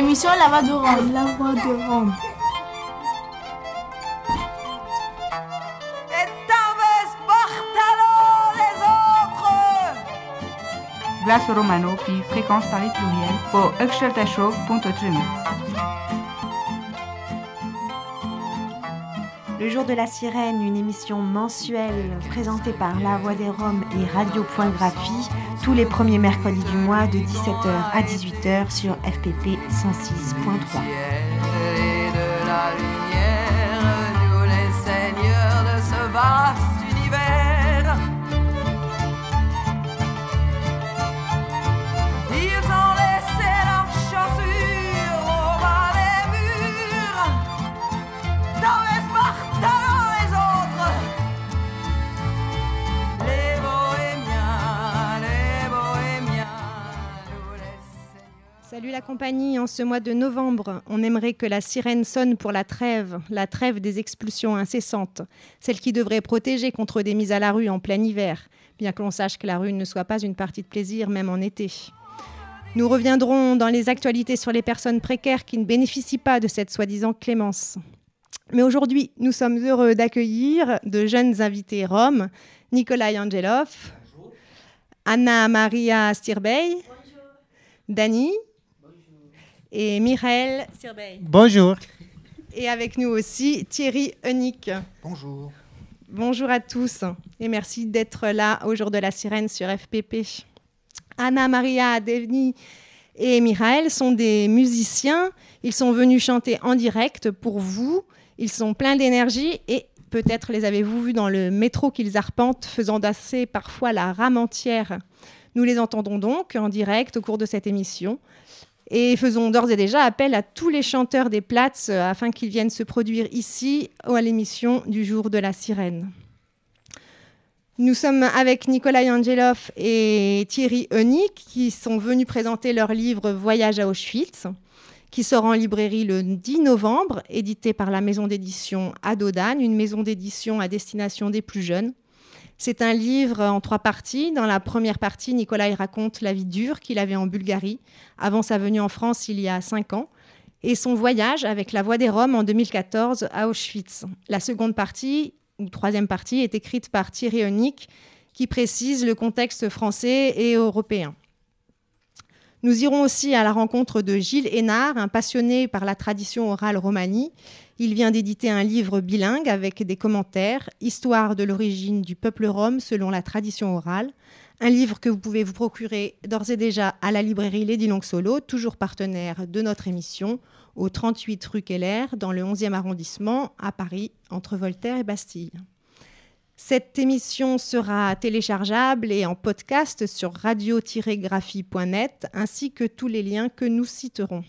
l'émission La Voix des Rroms. La Voix des Rroms. Glace Romano, puis fréquence Paris pluriel pour Uxhel Tachov, Pontotreno. Le jour de la sirène, une émission mensuelle présentée par La Voix des Rroms et Radio.graphie tous les premiers mercredis du mois de 17h à 18h sur FPP 106.3. Salut la compagnie, en ce mois de novembre, on aimerait que la sirène sonne pour la trêve des expulsions incessantes, celle qui devrait protéger contre des mises à la rue en plein hiver, bien que l'on sache que la rue ne soit pas une partie de plaisir, même en été. Nous reviendrons dans les actualités sur les personnes précaires qui ne bénéficient pas de cette soi-disant clémence. Mais aujourd'hui, nous sommes heureux d'accueillir de jeunes invités roms, Nikolai Angelov, bonjour. Anna Maria Stirbey, bonjour. Dany, et Mihaï. Bonjour. Et avec nous aussi Thierry Eunic. Bonjour. Bonjour à tous et merci d'être là au jour de la sirène sur FPP. Anna Maria Devni et Mihaï sont des musiciens. Ils sont venus chanter en direct pour vous. Ils sont pleins d'énergie et peut-être les avez-vous vus dans le métro qu'ils arpentent, faisant danser parfois la rame entière. Nous les entendons donc en direct au cours de cette émission. Et faisons d'ores et déjà appel à tous les chanteurs des places afin qu'ils viennent se produire ici ou à l'émission du jour de la sirène. Nous sommes avec Nikolai Angelov et Thierry Eunic qui sont venus présenter leur livre « Voyage à Auschwitz » qui sort en librairie le 10 novembre, édité par la maison d'édition à dos d'âne, une maison d'édition à destination des plus jeunes. C'est un livre en 3 parties. Dans la première partie, Nikolai raconte la vie dure qu'il avait en Bulgarie avant sa venue en France il y a 5 ans et son voyage avec La Voix des Rroms en 2014 à Auschwitz. La seconde partie, ou troisième partie, est écrite par Thierry Eunic qui précise le contexte français et européen. Nous irons aussi à la rencontre de Gilles Hénard, un passionné par la tradition orale romanie. Il vient d'éditer un livre bilingue avec des commentaires, Histoire de l'origine du peuple rome selon la tradition orale, un livre que vous pouvez vous procurer d'ores et déjà à la librairie Long Solo, toujours partenaire de notre émission, au 38 rue Keller, dans le 11e arrondissement, à Paris, entre Voltaire et Bastille. Cette émission sera téléchargeable et en podcast sur radio-graphie.net, ainsi que tous les liens que nous citerons.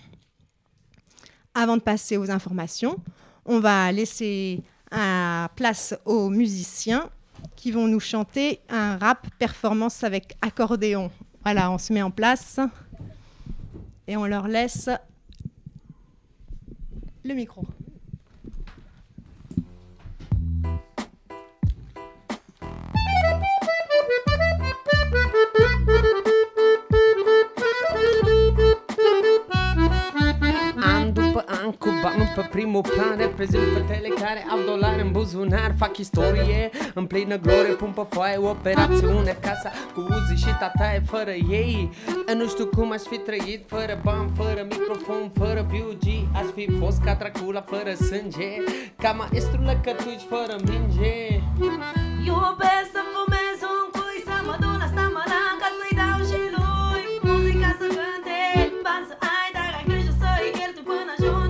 Avant de passer aux informations, on va laisser place aux musiciens qui vont nous chanter un rap performance avec accordéon. Voilà, on se met en place et on leur laisse le micro. Cu bani pe primul plan, reprezint fetele care au dolari în buzunar. Fac istorie, în plină glorie, pun pe foaie operațiune. Casa cu Uzi și tataie fără ei. Nu știu cum aș fi trăit fără bani, fără microfon, fără PUG. Aș fi fost ca Dracula fără sânge, ca maestrul lăcătuși fără minge. Iubesc să fumez un cui, să mă duc la Samara ca să-i dau și lui muzica să cânte, bani să ai, dar ai grijă să-i cheltui până ajung.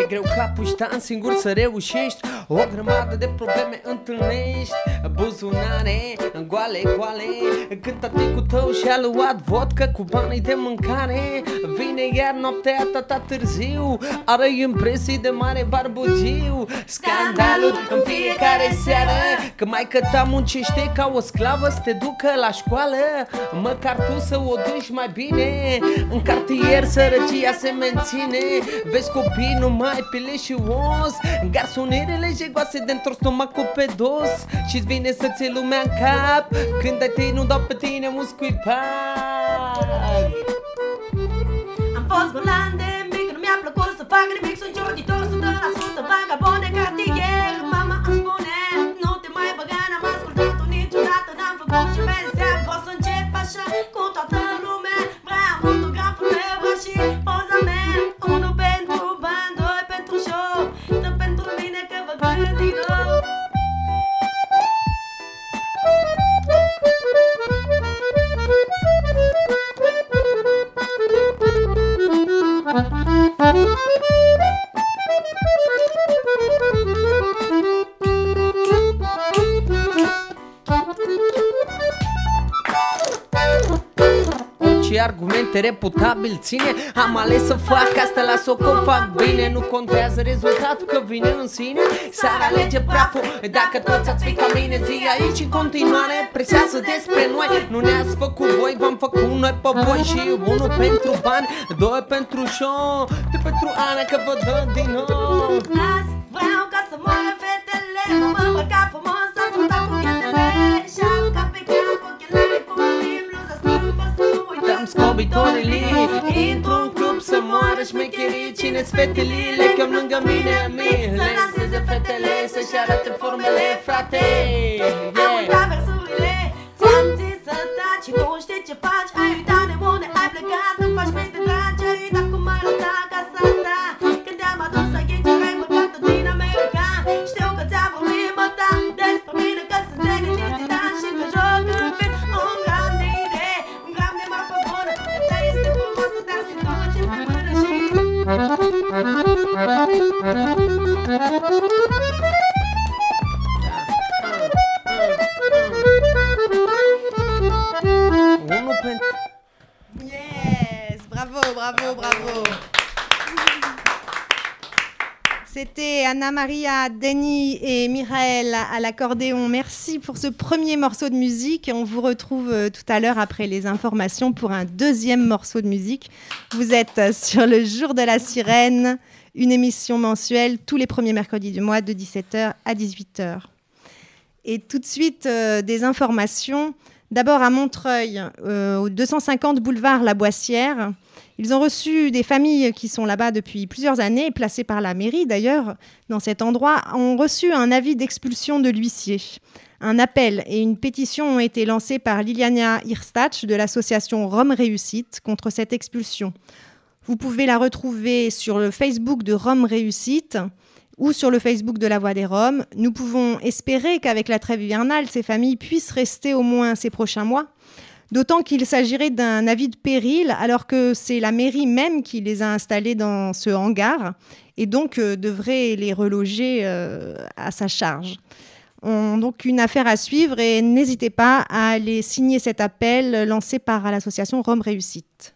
E greu ca puștan singur să reușești. O grămadă de probleme întâlnești, buzunare goale, când taticul tău și-a luat vodcă cu banii de mâncare. Vine iar noaptea ta târziu, are impresii de mare barbugiu. Scandalul în fiecare seară, că maică ta muncește ca o sclavă să te ducă la școală. Măcar tu să o duci mai bine, în cartier sărăcia se menține. Vezi copii numai pileșios, garsonierele jegoase dintr-o stomacul pe dos. Și-ți vine să ții lumea în cap, când ai tăi nu dau pe tine un scuipat. Am fost volan de mic, nu mi-a plăcut să fac nimic. Sunt joditor, 100% vagabond de cartier. Mama îmi spune, nu te mai băga, n-am ascultat-o niciodată. N-am făcut și meseam, pot să încep așa cu toată lumea. Vreau autograful meu și poza mea. Unu pentru bani, doi pentru show, dă pentru mine că vă gând din nou. Ce argumente reputabil ține, am ales să fac asta, las o că fac bine. Nu contează rezultatul că vine în sine, s-ar alege praful dacă toți ați fi ca mine. Zi aici în continuare, presează despre noi. Nu ne-ați făcut voi, v-am făcut noi pe voi. Și unul pentru bani, doi pentru show, doi pentru Ana că vă dă din nou. Azi vreau ca să mă fetele, nu mă băga frumos, ați urtat cu ghetele. Și-am ca pe cheia cu ochelele, cu mim, bluza stiu, mă stiu. Uităm scobitorile, intr-un club să moară șmecherii. Cine-s fetelile, chem lângă mine, mine. Să danseze fetele, să-și arate formele, frate. Am uitat versurile, ți-am zis să taci și tu știi ce faci. Ai uitat de unde ai plecat, îmi faci pe de dragi. Ai uitat cum ai lăsat casa ta, când te-am adus aici, că ai mărcat-o din America. Știu că ți-am vorbit, mă, da, despre mine, că sunt identita și că joc în fin. Un gram de idee, un gram de marfă bună, de ți-ai este frumoasă, dar se duce pe mână și... Yes, bravo. C'était Anna Maria, Dany et Mihaï à l'accordéon. Merci pour ce premier morceau de musique. On vous retrouve tout à l'heure après les informations pour un deuxième morceau de musique. Vous êtes sur le Jour de la Sirène, une émission mensuelle tous les premiers mercredis du mois de 17h à 18h. Et tout de suite, des informations. D'abord à Montreuil, au 250 boulevard La Boissière. Ils ont reçu des familles qui sont là-bas depuis plusieurs années, placées par la mairie d'ailleurs, dans cet endroit, ont reçu un avis d'expulsion de l'huissier. Un appel et une pétition ont été lancés par Liliana Hirstach de l'association Rome Réussite contre cette expulsion. Vous pouvez la retrouver sur le Facebook de Rome Réussite ou sur le Facebook de La Voix des Rroms. Nous pouvons espérer qu'avec la trêve hivernale, ces familles puissent rester au moins ces prochains mois, d'autant qu'il s'agirait d'un avis de péril, alors que c'est la mairie même qui les a installés dans ce hangar et donc devrait les reloger à sa charge. Donc une affaire à suivre et n'hésitez pas à aller signer cet appel lancé par l'association Rome Réussite.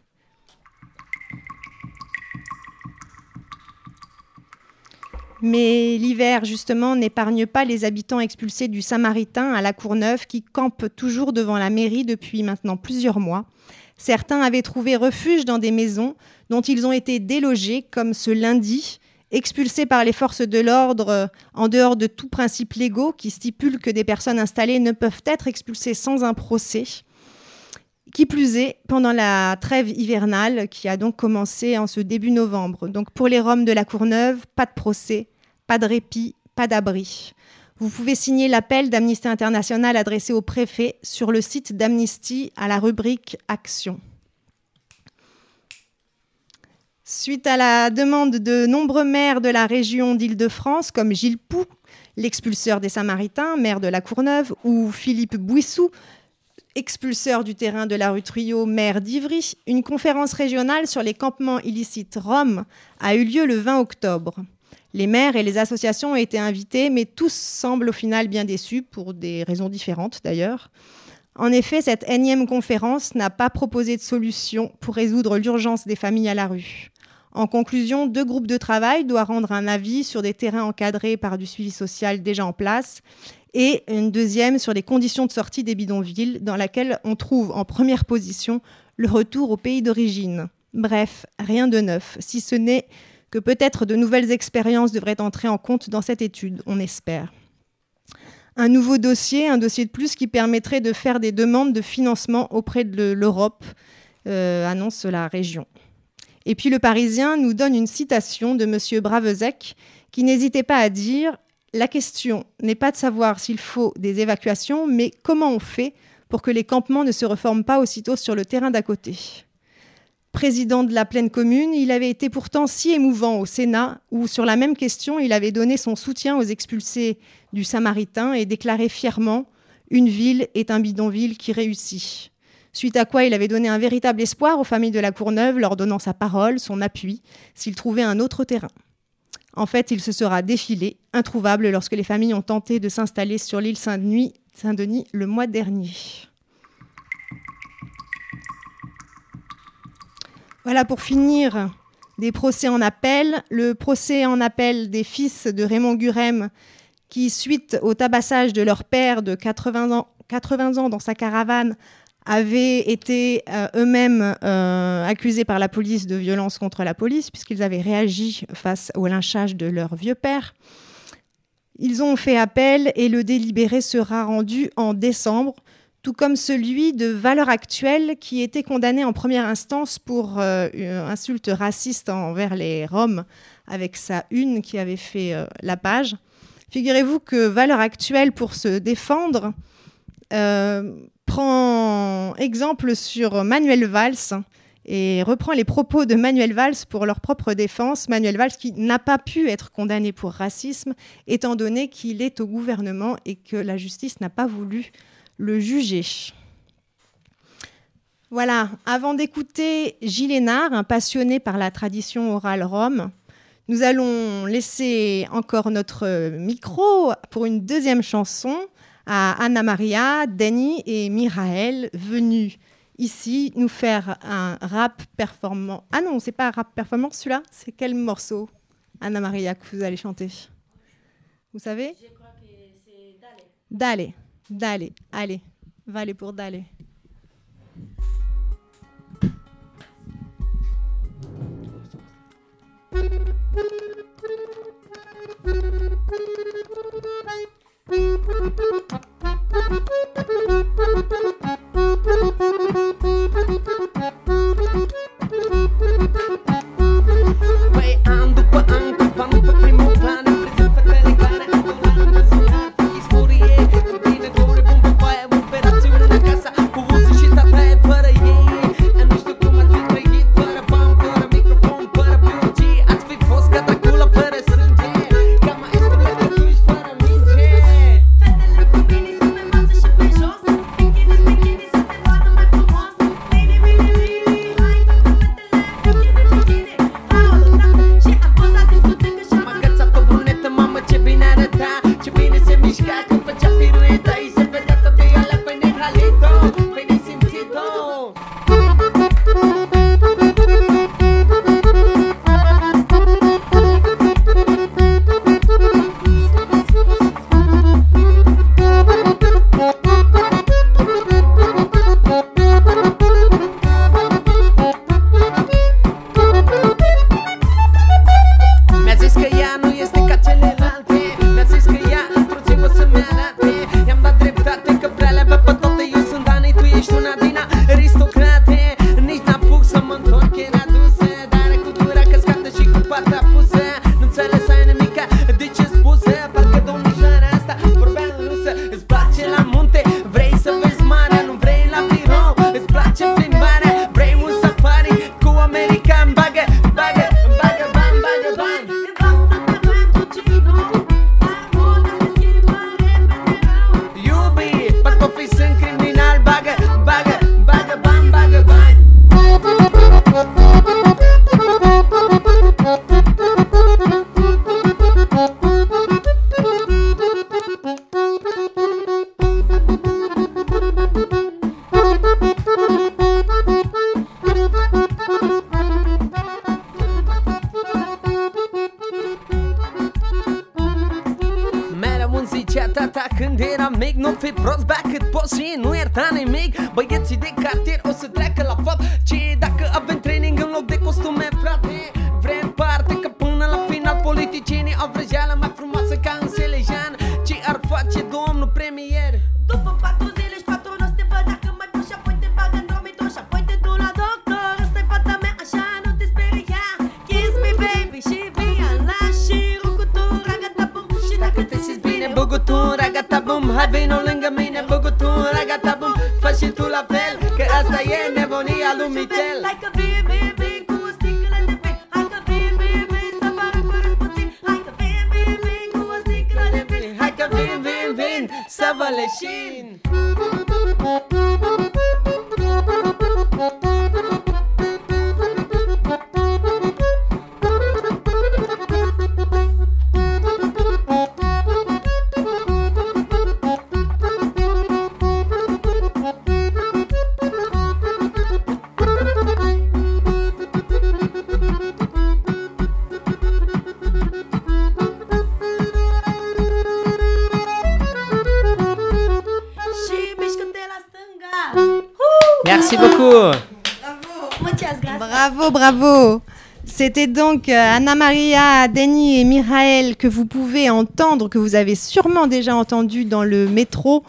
Mais l'hiver, justement, n'épargne pas les habitants expulsés du Samaritain à la Courneuve qui campent toujours devant la mairie depuis maintenant plusieurs mois. Certains avaient trouvé refuge dans des maisons dont ils ont été délogés, comme ce lundi, expulsés par les forces de l'ordre en dehors de tout principe légaux qui stipule que des personnes installées ne peuvent être expulsées sans un procès. Qui plus est, pendant la trêve hivernale qui a donc commencé en ce début novembre. Donc pour les Roms de la Courneuve, pas de procès, pas de répit, pas d'abri. Vous pouvez signer l'appel d'Amnesty International adressé au préfet sur le site d'Amnesty à la rubrique « Action ». Suite à la demande de nombreux maires de la région d'Île-de-France, comme Gilles Pou, l'expulseur des Samaritains, maire de la Courneuve, ou Philippe Bouissou, expulseur du terrain de la rue Truyot, maire d'Ivry, une conférence régionale sur les campements illicites roms a eu lieu le 20 octobre. Les maires et les associations ont été invités, mais tous semblent au final bien déçus, pour des raisons différentes d'ailleurs. En effet, cette énième conférence n'a pas proposé de solution pour résoudre l'urgence des familles à la rue. En conclusion, 2 groupes de travail doivent rendre un avis sur des terrains encadrés par du suivi social déjà en place, et une deuxième sur les conditions de sortie des bidonvilles, dans laquelle on trouve en première position le retour au pays d'origine. Bref, rien de neuf, si ce n'est que peut-être de nouvelles expériences devraient entrer en compte dans cette étude, on espère. Un nouveau dossier, un dossier de plus qui permettrait de faire des demandes de financement auprès de l'Europe, annonce la région. Et puis le Parisien nous donne une citation de M. Bravezec qui n'hésitait pas à dire « La question n'est pas de savoir s'il faut des évacuations, mais comment on fait pour que les campements ne se reforment pas aussitôt sur le terrain d'à côté ?» Président de la Pleine Commune, il avait été pourtant si émouvant au Sénat où, sur la même question, il avait donné son soutien aux expulsés du Samaritain et déclaré fièrement « Une ville est un bidonville qui réussit ». Suite à quoi il avait donné un véritable espoir aux familles de la Courneuve, leur donnant sa parole, son appui, s'ils trouvaient un autre terrain. En fait, il se sera défilé, introuvable, lorsque les familles ont tenté de s'installer sur l'île Saint-Denis le mois dernier. Voilà, pour finir, des procès en appel. Le procès en appel des fils de Raymond Gurem, qui, suite au tabassage de leur père de 80 ans dans sa caravane, avaient été eux-mêmes accusés par la police de violence contre la police, puisqu'ils avaient réagi face au lynchage de leur vieux père. Ils ont fait appel et le délibéré sera rendu en décembre, tout comme celui de Valeurs Actuelles, qui était condamné en première instance pour insulte raciste envers les Roms, avec sa une qui avait fait la page. Figurez-vous que Valeurs Actuelles, pour se défendre, prend exemple sur Manuel Valls et reprend les propos de Manuel Valls pour leur propre défense. Manuel Valls qui n'a pas pu être condamné pour racisme, étant donné qu'il est au gouvernement et que la justice n'a pas voulu le juger. Voilà, avant d'écouter Gilles Hénard, un passionné par la tradition orale rome, nous allons laisser encore notre micro pour une deuxième chanson à Anna Maria, Dany et Mihaï, venus ici nous faire un rap performant. Ah non, c'est pas un rap performant celui-là, c'est quel morceau, Anna Maria, que vous allez chanter? Vous savez? Je crois que c'est Dale. Dale, allez, vale pour Dale. Thank you. attack and then I make no fit bros back at bossy and we're trying to make but yet si they got it or se treacă la fapt ce dacă avem training în loc de costume frate vrem parte că până la final politicienii au vrăjeală mai frumoasă ca în Selejan ce ar face domnul premier după 4 zile și 4 ori o să te văd dacă mai puși apoi te bag în dormitor și apoi te du la doctor ăsta-i fata mea așa nu te speria kiss me baby și via lași rucutura gata bum și dacă te simți bine bucutura gata bum hai vino lângă mine bucutura gata bum faci și tu la fel că asta e nebunia lui Mitel hai că vii vii vii cu sticlă de vin hai că vii vii vii să mă rămâri puțin hai că vii vii vii cu sticlă de vin hai că vii vii vii să vă leșin Bravo, bravo. C'était donc Anna Maria, Dany et Mihaï que vous pouvez entendre, que vous avez sûrement déjà entendu dans le métro,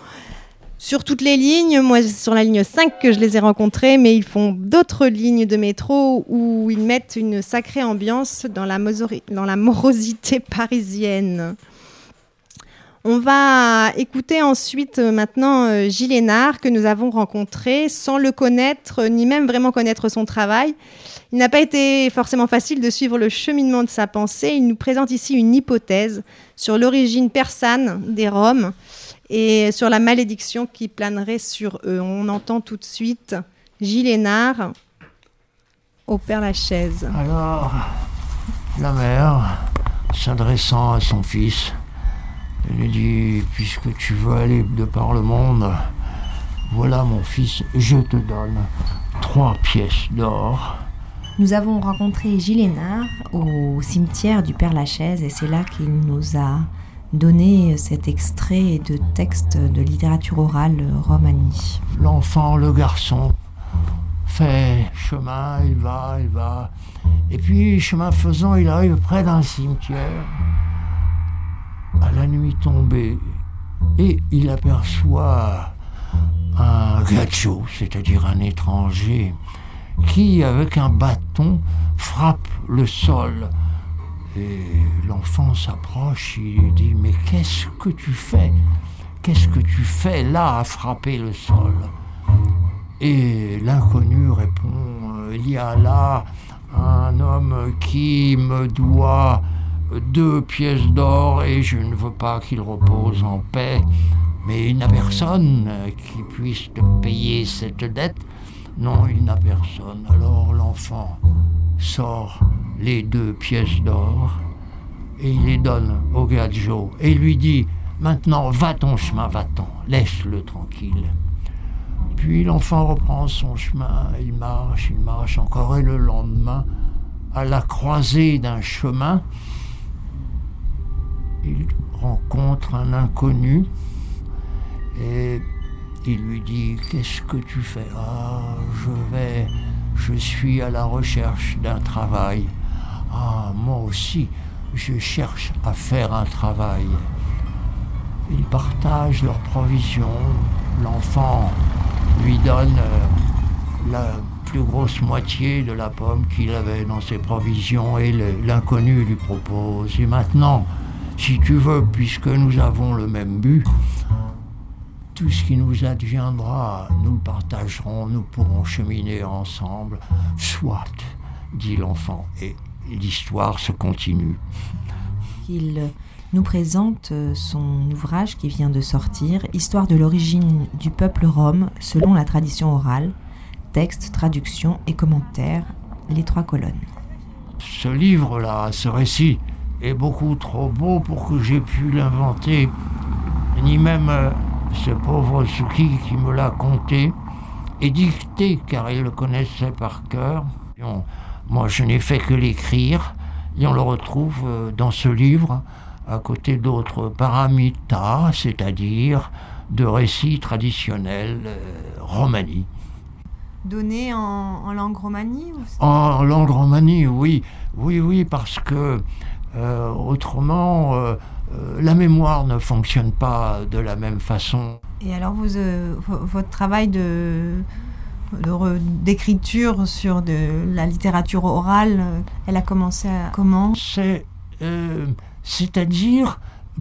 sur toutes les lignes. Moi, c'est sur la ligne 5 que je les ai rencontrés, mais ils font d'autres lignes de métro où ils mettent une sacrée ambiance dans la morosité parisienne. On va écouter ensuite maintenant Gilles Hénard, que nous avons rencontré sans le connaître, ni même vraiment connaître son travail. Il n'a pas été forcément facile de suivre le cheminement de sa pensée. Il nous présente ici une hypothèse sur l'origine persane des Roms et sur la malédiction qui planerait sur eux. On entend tout de suite Gilles Hénard au Père Lachaise. Alors, la mère, s'adressant à son fils, elle lui dit, puisque tu veux aller de par le monde, voilà mon fils, je te donne 3 pièces d'or. Nous avons rencontré Gilles Hénard au cimetière du Père Lachaise et c'est là qu'il nous a donné cet extrait de texte de littérature orale romani. L'enfant, le garçon, fait chemin, il va. Et puis, chemin faisant, il arrive près d'un cimetière. À la nuit tombée, et il aperçoit un gaucho, c'est-à-dire un étranger, qui, avec un bâton, frappe le sol. Et l'enfant s'approche, il dit « Mais qu'est-ce que tu fais ? Qu'est-ce que tu fais là à frapper le sol ?» Et l'inconnu répond « Il y a là un homme qui me doit 2 pièces d'or et je ne veux pas qu'il repose en paix, mais il n'a personne qui puisse te payer cette dette. Non, il n'a personne. Alors l'enfant sort les 2 pièces d'or et il les donne au gaucho et lui dit « Maintenant, va ton chemin, va-t'en, laisse-le tranquille. » Puis l'enfant reprend son chemin, il marche encore et le lendemain, à la croisée d'un chemin, il rencontre un inconnu et il lui dit « Qu'est-ce que tu fais ? » « Ah, je suis à la recherche d'un travail. »« Ah, moi aussi, je cherche à faire un travail. » Ils partagent leurs provisions. L'enfant lui donne la plus grosse moitié de la pomme qu'il avait dans ses provisions et l'inconnu lui propose « Et maintenant ?» Si tu veux, puisque nous avons le même but, tout ce qui nous adviendra, nous le partagerons, nous pourrons cheminer ensemble. Soit, dit l'enfant, et l'histoire se continue. Il nous présente son ouvrage qui vient de sortir, Histoire de l'origine du peuple rome selon la tradition orale, texte, traduction et commentaires, les 3 colonnes. Ce livre-là, ce récit, est beaucoup trop beau pour que j'ai pu l'inventer, ni même ce pauvre Souki qui me l'a conté et dicté, car il le connaissait par cœur. Moi, je n'ai fait que l'écrire, et on le retrouve dans ce livre à côté d'autres paramitas, c'est-à-dire de récits traditionnels romani. Donné en langue romanie ou... En langue romanie, oui, parce que autrement, la mémoire ne fonctionne pas de la même façon. Et alors, votre travail d'écriture sur la littérature orale, elle a commencé à comment ? C'est-à-dire,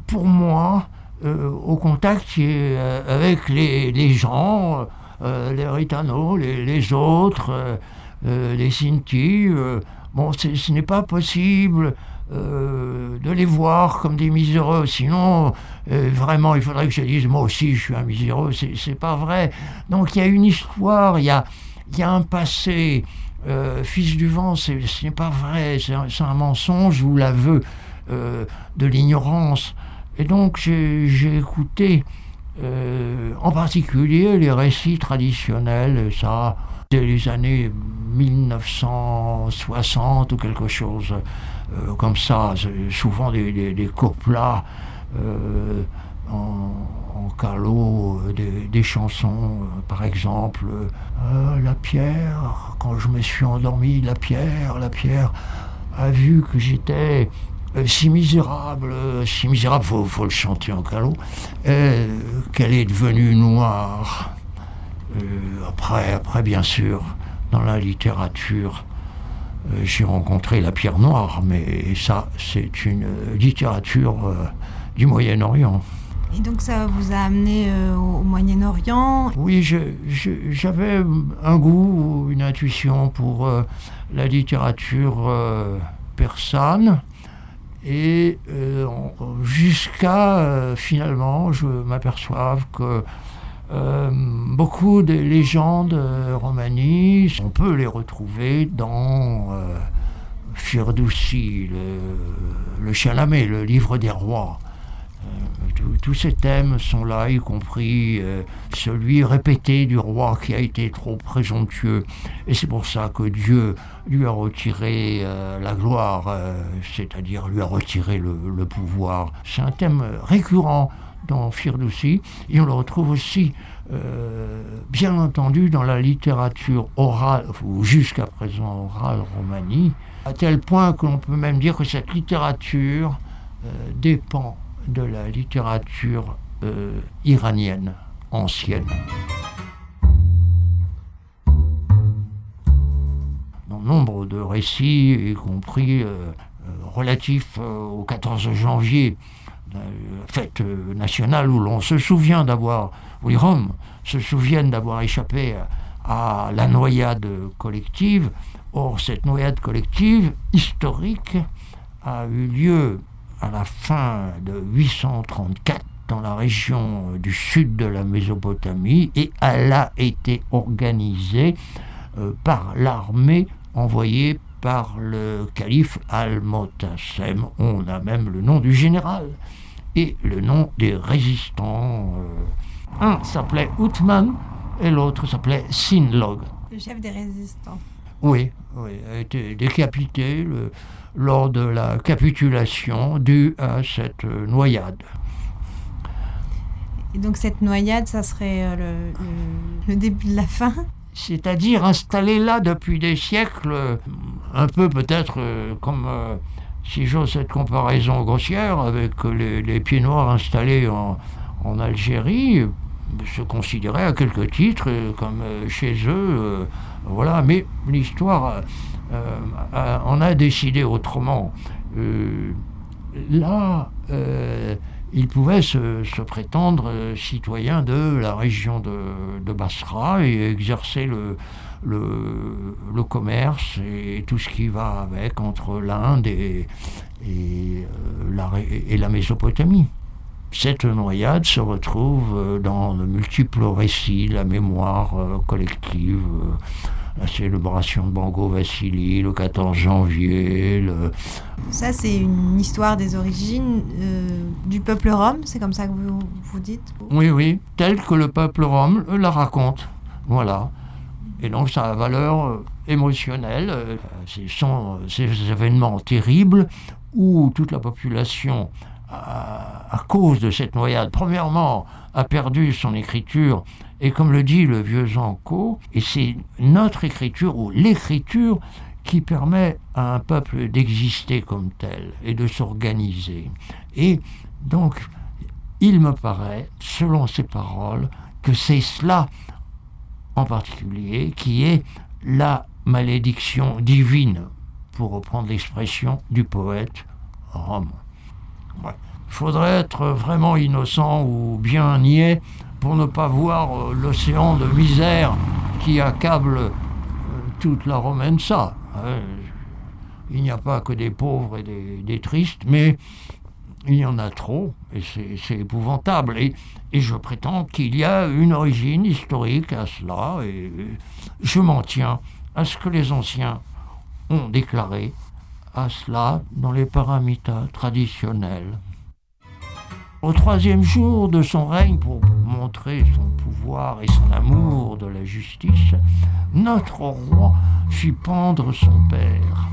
pour moi, au contact avec les gens, les Ritanos, les autres, les Sinti. Ce n'est pas possible de les voir comme des miséreux. Sinon, vraiment, il faudrait que je dise « moi aussi, je suis un miséreux ». C'est pas vrai. Donc, il y a une histoire, il y a un passé. Fils du vent, ce n'est pas vrai. C'est un mensonge ou l'aveu de l'ignorance. Et donc, j'ai écouté en particulier les récits traditionnels, ça, dès les années 1960 ou quelque chose comme ça, souvent des cours plats en calot, des chansons, par exemple, la pierre, quand je me suis endormi, la pierre a vu que j'étais... si misérable, faut le chanter en calot, qu'elle est devenue noire. Après, bien sûr, dans la littérature, j'ai rencontré la pierre noire, mais ça, c'est une littérature du Moyen-Orient. Et donc ça vous a amené au Moyen-Orient ? Oui, j'avais un goût, une intuition pour la littérature persane. Et jusqu'à, finalement, je m'aperçois que beaucoup de légendes romanistes, on peut les retrouver dans Firdoussi, le Chalamet, le livre des rois. Tous ces thèmes sont là, y compris celui répété du roi qui a été trop présomptueux. Et c'est pour ça que Dieu lui a retiré la gloire, c'est-à-dire lui a retiré le pouvoir. C'est un thème récurrent dans Firdoussi, et on le retrouve aussi, bien entendu, dans la littérature orale, ou jusqu'à présent orale romanie, à tel point que l'on peut même dire que cette littérature dépend de la littérature iranienne ancienne. Dans nombre de récits, y compris relatifs au 14 janvier, la fête nationale où l'on se souvient d'avoir, où les Roms se souviennent d'avoir échappé à la noyade collective. Or, cette noyade collective historique a eu lieu à la fin de 834, dans la région du sud de la Mésopotamie, et elle a été organisée par l'armée envoyée par le calife Al-Motasem. On a même le nom du général et le nom des résistants. Un s'appelait Outman et l'autre s'appelait Sinlog. Le chef des résistants. Oui, a été décapité lors de la capitulation due à cette noyade. Et donc cette noyade, ça serait le début de la fin ? C'est-à-dire installée là depuis des siècles, un peu peut-être comme, si j'ose cette comparaison grossière, avec les pieds noirs installés en Algérie, se considéraient à quelques titres comme chez eux, voilà, mais l'histoire en a décidé autrement. Ils pouvaient se prétendre citoyens de la région de Basra et exercer le commerce et tout ce qui va avec entre l'Inde et la Mésopotamie. Cette noyade se retrouve dans de multiples récits, la mémoire collective, la célébration de Bango Vassili, le 14 janvier. Ça, c'est une histoire des origines du peuple rome, c'est comme ça que vous dites ? Oui, tel que le peuple rome la raconte, voilà. Et donc, ça a valeur émotionnelle. Ce sont ces événements terribles où toute la population à cause de cette noyade, premièrement, a perdu son écriture, et comme le dit le vieux Zanko, et c'est notre écriture ou l'écriture qui permet à un peuple d'exister comme tel et de s'organiser. Et donc, il me paraît, selon ses paroles, que c'est cela en particulier qui est la malédiction divine, pour reprendre l'expression du poète Rome. Ouais. Faudrait être vraiment innocent ou bien niais pour ne pas voir l'océan de misère qui accable toute la Romanza. Il n'y a pas que des pauvres et des tristes, mais il y en a trop, et c'est épouvantable. Et je prétends qu'il y a une origine historique à cela, et je m'en tiens à ce que les anciens ont déclaré à cela dans les paramitas traditionnels. Au troisième jour de son règne, pour montrer son pouvoir et son amour de la justice, notre roi fit pendre son père.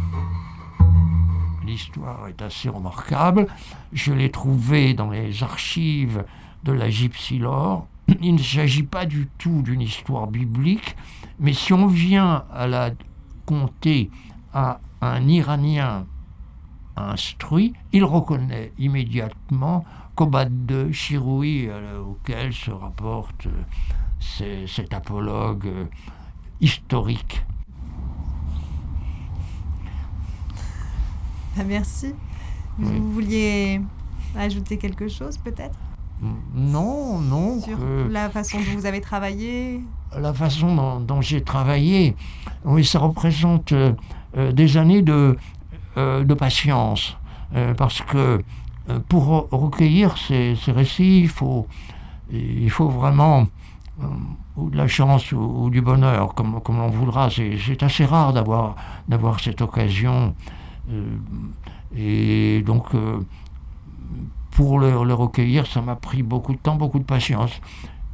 L'histoire est assez remarquable. Je l'ai trouvée dans les archives de la Gypsylore. Il ne s'agit pas du tout d'une histoire biblique, mais si on vient à la conter à un Iranien instruit, il reconnaît immédiatement Kobad II, Chiroui, auquel se rapporte cet apologue historique. Merci. Vous vouliez ajouter quelque chose, peut-être ? Non. Sur la façon dont vous avez travaillé ? La façon dont j'ai travaillé, oui, ça représente des années de patience, parce que pour recueillir ces récits, il faut vraiment ou de la chance ou du bonheur, comme l'on voudra. C'est assez rare d'avoir cette occasion. Et donc, pour le recueillir, ça m'a pris beaucoup de temps, beaucoup de patience.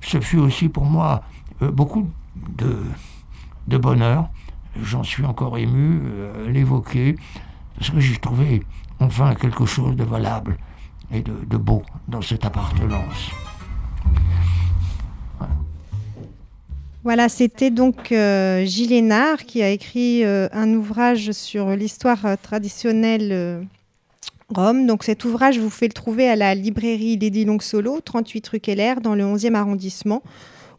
Ce fut aussi pour moi beaucoup de bonheur. J'en suis encore ému à l'évoquer, parce que j'ai trouvé enfin quelque chose de valable et de beau dans cette appartenance. Voilà, c'était donc Gilles Hénard qui a écrit un ouvrage sur l'histoire traditionnelle Rome. Donc cet ouvrage, vous pouvez le trouver à la librairie Lady Long Solo, 38 rue Keller, dans le 11e arrondissement,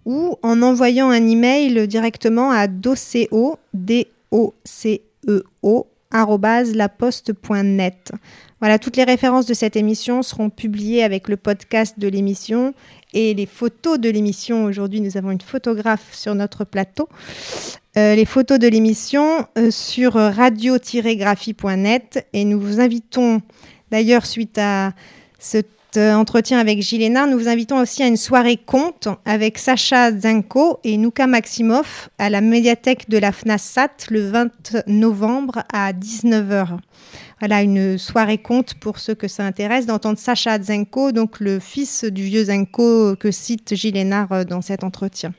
ou en envoyant un email directement à doceo@laposte.net. Voilà, toutes les références de cette émission seront publiées avec le podcast de l'émission et les photos de l'émission. Aujourd'hui, nous avons une photographe sur notre plateau. Les photos de l'émission sur radio-graphie.net. Et nous vous invitons, d'ailleurs, suite à cet entretien avec Gilles Hénard, nous vous invitons aussi à une soirée conte avec Sacha Zanko et Nuka Maximoff à la médiathèque de la FNASAT le 20 novembre à 19h. Voilà, une soirée conte pour ceux que ça intéresse, d'entendre Sacha Zanko, donc le fils du vieux Zanko que cite Gilles Hénard dans cet entretien.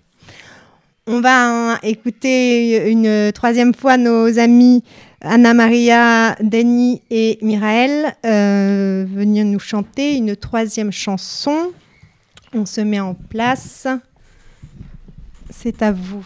On va écouter une troisième fois nos amis Anna Maria, Dany et Mihaï venir nous chanter une troisième chanson. On se met en place. C'est à vous.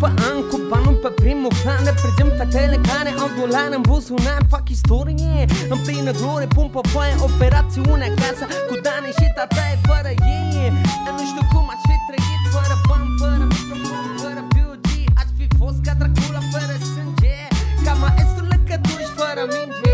Pa anko, panom pa primo hrane, pređem pa telekane, ambulanem busu, najfak istorije, nam pri nadrore pumpa poje operacijune kasa, kodane šita taj para je, eno što kuma švitre je para bam, para mikrofon, para biuđi, ač bi foska Dracula, para sinđe, kama estu leka duš, para minđe.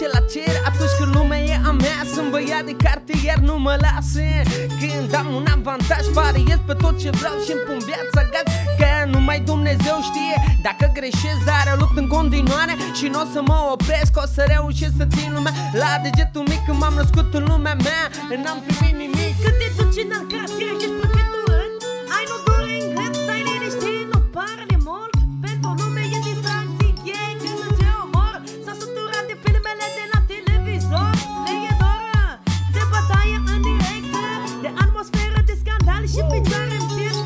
ce la cer atunci când lumea e a mea. Sunt băiat de cartier, nu mă lasă. Când am un avantaj, variez pe tot ce vreau și îmi pun viața gaz. Că numai Dumnezeu știe dacă greșesc, dar eu lupt în continuare și n-o să mă opresc. O să reușesc să țin lumea la degetul mic când m-am născut în lumea mea. N-am primit nimic. Când te duci în Alcație, ești plătetul rând. Ai nu dure în gând, stai liniștit, nu parle mult. Pentru lume e distracție, ei când te omor. S-a săturat de filmele de la televizor. Le e doră de bătaie în directă, de atmosferă, de scandal și picioare în pier.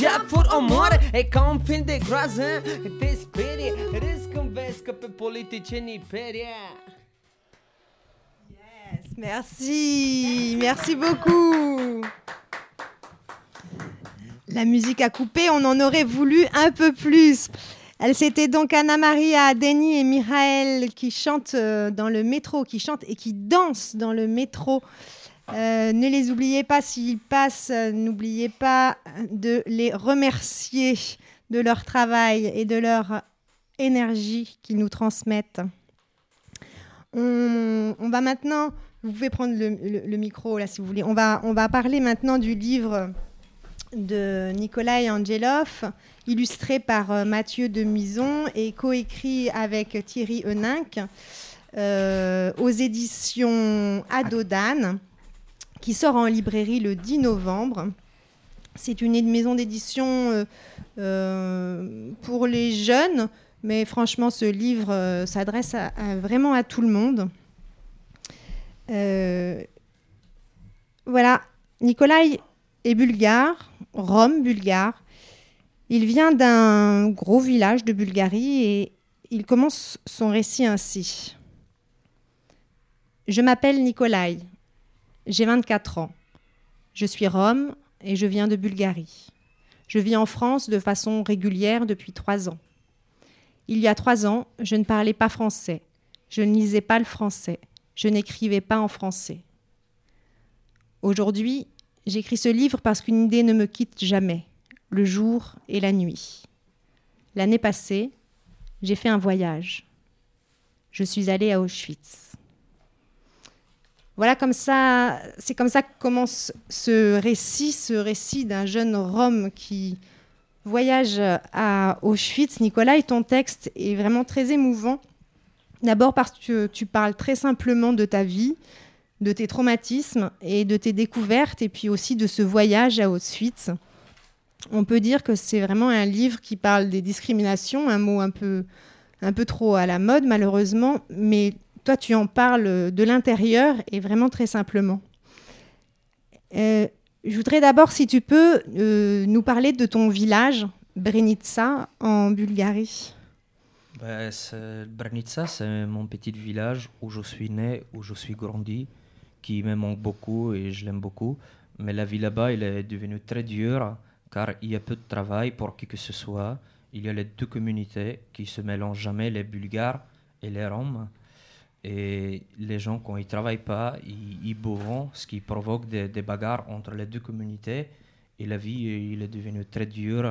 Jafuri omoare, e ca un film de groază. Te sperie, râzi când vezi că pe politicienii perie. Yes, merci, merci beaucoup. La musique a coupé, on en aurait voulu un peu plus. C'était donc Anna Maria, Dany et Mihaï qui chantent dans le métro, qui chantent et qui dansent dans le métro. Ne les oubliez pas, s'ils passent, n'oubliez pas de les remercier de leur travail et de leur énergie qu'ils nous transmettent. On va maintenant, vous pouvez prendre le micro là si vous voulez, on va parler maintenant du livre de Nikolai Angelov, illustré par Mathieu de Mison et coécrit avec Thierry Eunic aux éditions à dos d'âne, qui sort en librairie le 10 novembre. C'est une maison d'édition pour les jeunes, mais franchement, ce livre s'adresse à vraiment à tout le monde. Voilà, Nikolai est bulgare, Rome bulgare. Il vient d'un gros village de Bulgarie et il commence son récit ainsi. « Je m'appelle Nikolai. » J'ai 24 ans. Je suis rome et je viens de Bulgarie. Je vis en France de façon régulière depuis 3 ans. Il y a 3 ans, je ne parlais pas français. Je ne lisais pas le français. Je n'écrivais pas en français. Aujourd'hui, j'écris ce livre parce qu'une idée ne me quitte jamais, le jour et la nuit. L'année passée, j'ai fait un voyage. Je suis allée à Auschwitz. Voilà, comme ça, c'est comme ça que commence ce récit d'un jeune Rome qui voyage à Auschwitz. Nicolas, ton texte est vraiment très émouvant. D'abord parce que tu parles très simplement de ta vie, de tes traumatismes et de tes découvertes, et puis aussi de ce voyage à Auschwitz. On peut dire que c'est vraiment un livre qui parle des discriminations, un mot un peu trop à la mode malheureusement, mais... Toi, tu en parles de l'intérieur et vraiment très simplement. Je voudrais d'abord, si tu peux, nous parler de ton village, Brénitsa, en Bulgarie. Brénitsa, c'est mon petit village où je suis né, où je suis grandi, qui me manque beaucoup et je l'aime beaucoup. Mais la vie là-bas, elle est devenue très dure car il y a peu de travail pour qui que ce soit. Il y a les deux communautés qui se mélangent jamais, les Bulgares et les Roms. Et les gens, quand ils ne travaillent pas, ils bourrent, ce qui provoque des bagarres entre les deux communautés. Et la vie, elle est devenue très dure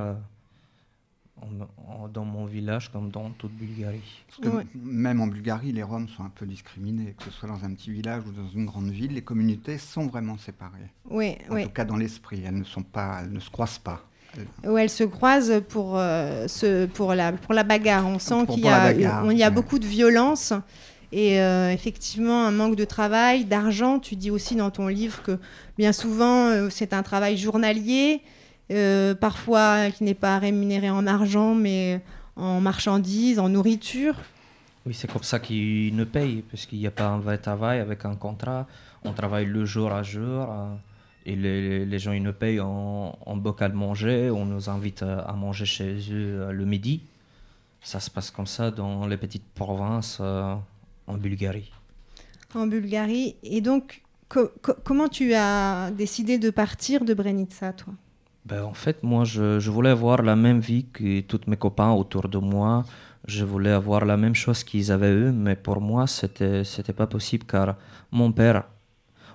dans mon village comme dans toute Bulgarie. Parce que même en Bulgarie, les Roms sont un peu discriminés. Que ce soit dans un petit village ou dans une grande ville, les communautés sont vraiment séparées. Oui, en tout cas, dans l'esprit, elles ne se croisent pas. Où elles se croisent pour la bagarre. On sent qu'il y a beaucoup de violence. Et effectivement, un manque de travail, d'argent. Tu dis aussi dans ton livre que bien souvent, c'est un travail journalier, parfois qui n'est pas rémunéré en argent, mais en marchandises, en nourriture. Oui, c'est comme ça qu'ils ne payent, parce qu'il n'y a pas un vrai travail avec un contrat. On travaille le jour à jour Et les gens, ils nous payent en bocal manger. On nous invite à manger chez eux le midi. Ça se passe comme ça dans les petites provinces en Bulgarie. En Bulgarie. Et donc, comment tu as décidé de partir de Brénitsa, toi ? Ben, en fait, moi, je voulais avoir la même vie que tous mes copains autour de moi. Je voulais avoir la même chose qu'ils avaient eux. Mais pour moi, c'était pas possible car mon père,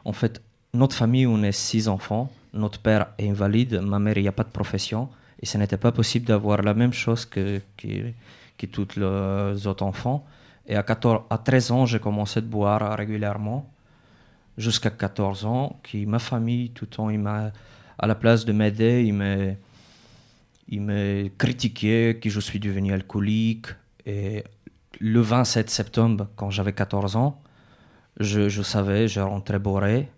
en fait, notre famille, on est 6 enfants. Notre père est invalide. Ma mère, il n'y a pas de profession. Et ce n'était pas possible d'avoir la même chose que tous les autres enfants. Et à 13 ans, j'ai commencé de boire régulièrement. Jusqu'à 14 ans. Qui, ma famille, tout le temps, à la place de m'aider, il me critiquait que je suis devenu alcoolique. Et le 27 septembre, quand j'avais 14 ans, je savais, je rentrais bourré.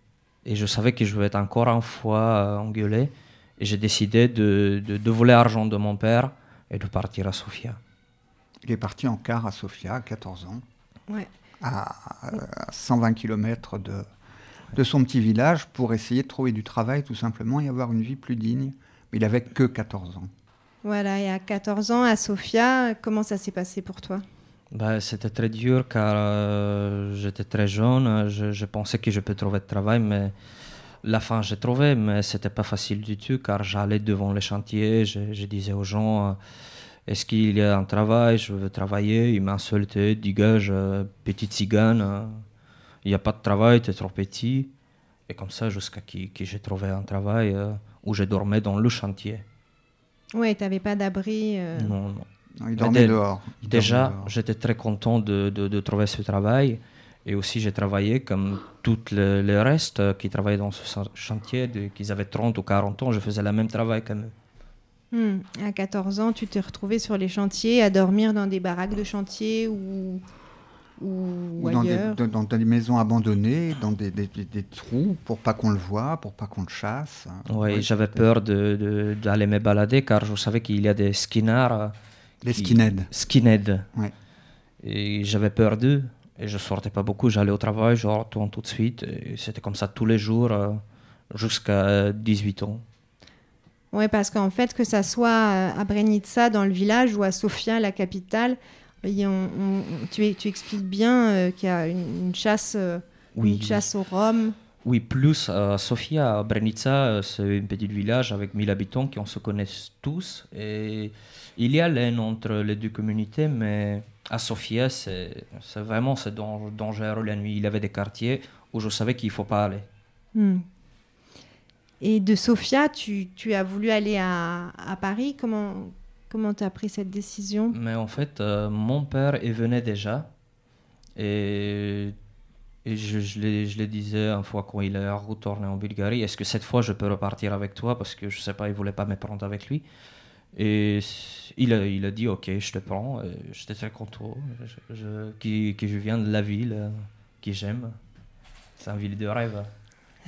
Et je savais que je vais être encore une fois engueulé. Et j'ai décidé de voler l'argent de mon père et de partir à Sofia. Il est parti en car à Sofia à 14 ans, ouais. à 120 km de son petit village pour essayer de trouver du travail tout simplement et avoir une vie plus digne. Mais il n'avait que 14 ans. Voilà, et à 14 ans à Sofia, comment ça s'est passé pour toi ? Ben, c'était très dur car j'étais très jeune, je pensais que je pouvais trouver de travail, mais la fin j'ai trouvé, mais c'était pas facile du tout car j'allais devant les chantiers, je disais aux gens est-ce qu'il y a un travail, je veux travailler, ils m'insultaient, dégage petite cigane, il n'y a pas de travail, tu es trop petit, et comme ça jusqu'à que j'ai trouvé un travail où je dormais dans le chantier. Oui, tu n'avais pas d'abri Non, non. Non, il dormait dehors. Déjà, j'étais très content de trouver ce travail. Et aussi, j'ai travaillé comme tous les restes qui travaillaient dans ce chantier, qu'ils avaient 30 ou 40 ans. Je faisais le même travail quand même. À 14 ans, tu t'es retrouvé sur les chantiers, à dormir dans des baraques de chantier ou ailleurs. Dans des maisons abandonnées, dans des trous, pour pas qu'on le voie, pour pas qu'on le chasse. Oui, j'avais peur d'aller me balader, car je savais qu'il y a des skinnards. Les skinheads. Skinheads. Ouais. Et j'avais peur d'eux. Et je sortais pas beaucoup. J'allais au travail, je retourne tout de suite. Et c'était comme ça tous les jours, jusqu'à 18 ans. Oui, parce qu'en fait, que ça soit à Brénitsa, dans le village, ou à Sofia, la capitale, tu expliques bien qu'il y a une chasse, oui. Une chasse aux Roms. Oui, plus à Sofia, à Brénitsa, c'est un petit village avec 1000 habitants qui on se connaissent tous. Et il y a l'haine entre les deux communautés, mais à Sofia, c'est vraiment c'est dangereux la nuit. Il y avait des quartiers où je savais qu'il ne faut pas aller. Mmh. Et de Sofia, tu as voulu aller à Paris. Comment tu as pris cette décision ? Mais en fait, mon père il venait déjà. Et je le disais une fois quand il est retourné en Bulgarie, est-ce que cette fois je peux repartir avec toi parce que je ne sais pas, il ne voulait pas me prendre avec lui. Et il a dit ok, je te prends. Et j'étais très content que je viens de la ville que j'aime. C'est une ville de rêve.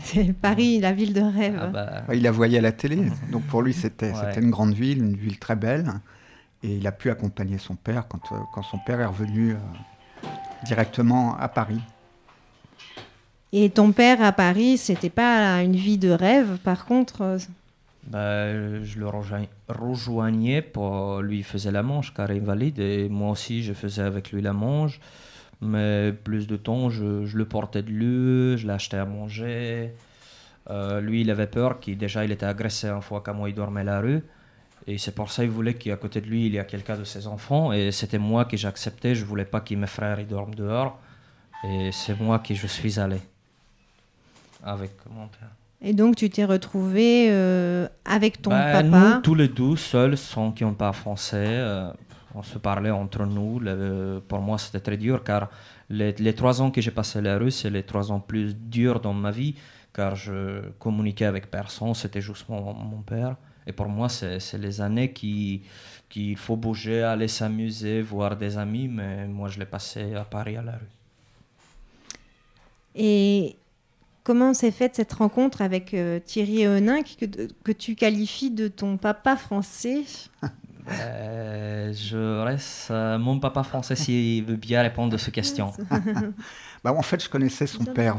C'est Paris, la ville de rêve. Ah bah... Il la voyait à la télé, donc pour lui c'était une grande ville, une ville très belle. Et il a pu accompagner son père quand son père est revenu directement à Paris. Et ton père à Paris, c'était pas une vie de rêve, par contre. Bah, je le rejoignais pour lui faisait la manche car invalide et moi aussi je faisais avec lui la manche, mais plus de temps je le portais de lui, je l'achetais à manger. Lui il avait peur qu'il déjà il était agressé une fois quand moi il dormait à la rue et c'est pour ça qu'il voulait qu'à côté de lui il y a quelqu'un de ses enfants et c'était moi que j'acceptais, je voulais pas que mes frères ils dorment dehors et c'est moi qui je suis allé. Avec mon père. Et donc, tu t'es retrouvé avec ton papa. Nous, tous les deux, seuls, sans qui on parle français. On se parlait entre nous. Pour moi, c'était très dur, car les 3 ans que j'ai passé à la rue, c'est les 3 ans plus durs dans ma vie, car je communiquais avec personne, c'était juste mon père. Et pour moi, c'est les années qu'il faut bouger, aller s'amuser, voir des amis. Mais moi, je l'ai passé à Paris, à la rue. Et... Comment s'est faite cette rencontre avec Thierry Eunic que tu qualifies de ton papa français ? Je laisse mon papa français s'il veut bien répondre à ces questions. Bah, en fait, je connaissais son père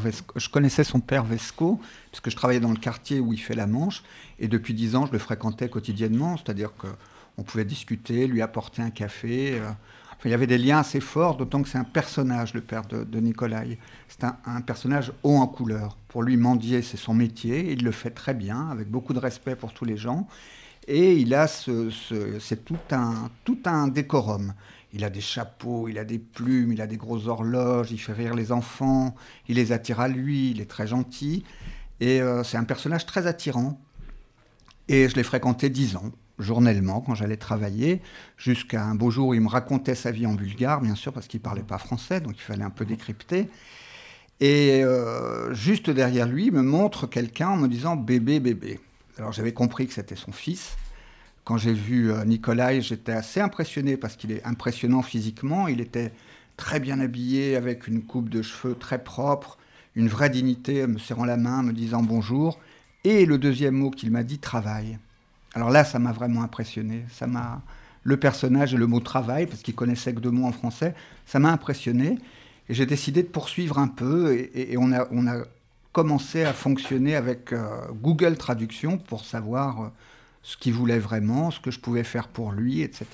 Vesco, puisque je travaillais dans le quartier où il fait la manche, et depuis 10 ans, je le fréquentais quotidiennement, c'est-à-dire qu'on pouvait discuter, lui apporter un café. Enfin, il y avait des liens assez forts, d'autant que c'est un personnage, le père de Nikolai. C'est un personnage haut en couleur. Pour lui, mendier, c'est son métier. Il le fait très bien, avec beaucoup de respect pour tous les gens. Et il a c'est tout un décorum. Il a des chapeaux, il a des plumes, il a des grosses horloges, il fait rire les enfants, il les attire à lui, il est très gentil. Et c'est un personnage très attirant. Et je l'ai fréquenté 10 ans. Journellement, quand j'allais travailler, jusqu'à un beau jour où il me racontait sa vie en bulgare, bien sûr, parce qu'il ne parlait pas français, donc il fallait un peu décrypter. Et juste derrière lui, il me montre quelqu'un en me disant « bébé, bébé ». Alors j'avais compris que c'était son fils. Quand j'ai vu Nikolai, j'étais assez impressionné, parce qu'il est impressionnant physiquement. Il était très bien habillé, avec une coupe de cheveux très propre, une vraie dignité, me serrant la main, me disant « bonjour ». Et le deuxième mot qu'il m'a dit « travail ». Alors là, ça m'a vraiment impressionné. Le personnage et le mot « travail », parce qu'il connaissait que 2 mots en français, ça m'a impressionné. Et j'ai décidé de poursuivre un peu. Et on a commencé à fonctionner avec Google Traduction pour savoir ce qu'il voulait vraiment, ce que je pouvais faire pour lui, etc.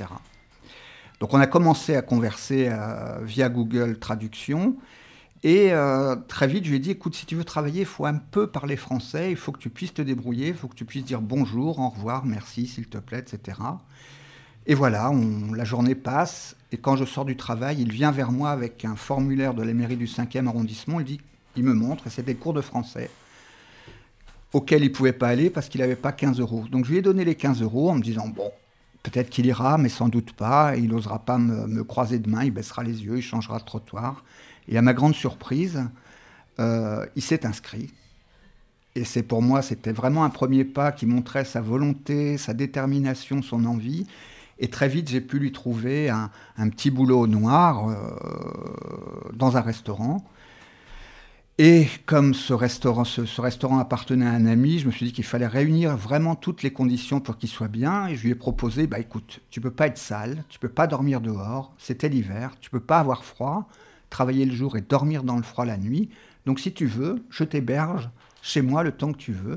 Donc on a commencé à converser via Google Traduction. Et très vite, je lui ai dit, écoute, si tu veux travailler, il faut un peu parler français, il faut que tu puisses te débrouiller, il faut que tu puisses dire bonjour, au revoir, merci, s'il te plaît, etc. Et voilà, la journée passe, et quand je sors du travail, il vient vers moi avec un formulaire de la mairie du 5e arrondissement, il me montre, et c'est des cours de français, auxquels il ne pouvait pas aller parce qu'il n'avait pas 15 €. Donc je lui ai donné les 15 € en me disant, bon, peut-être qu'il ira, mais sans doute pas, il n'osera pas me croiser de main, il baissera les yeux, il changera de trottoir. Et à ma grande surprise, il s'est inscrit. Et pour moi, c'était vraiment un premier pas qui montrait sa volonté, sa détermination, son envie. Et très vite, j'ai pu lui trouver un petit boulot noir dans un restaurant. Et comme ce restaurant appartenait à un ami, je me suis dit qu'il fallait réunir vraiment toutes les conditions pour qu'il soit bien. Et je lui ai proposé, bah, écoute, tu ne peux pas être sale, tu ne peux pas dormir dehors, c'était l'hiver, tu ne peux pas avoir froid, travailler le jour et dormir dans le froid la nuit. Donc si tu veux, je t'héberge chez moi le temps que tu veux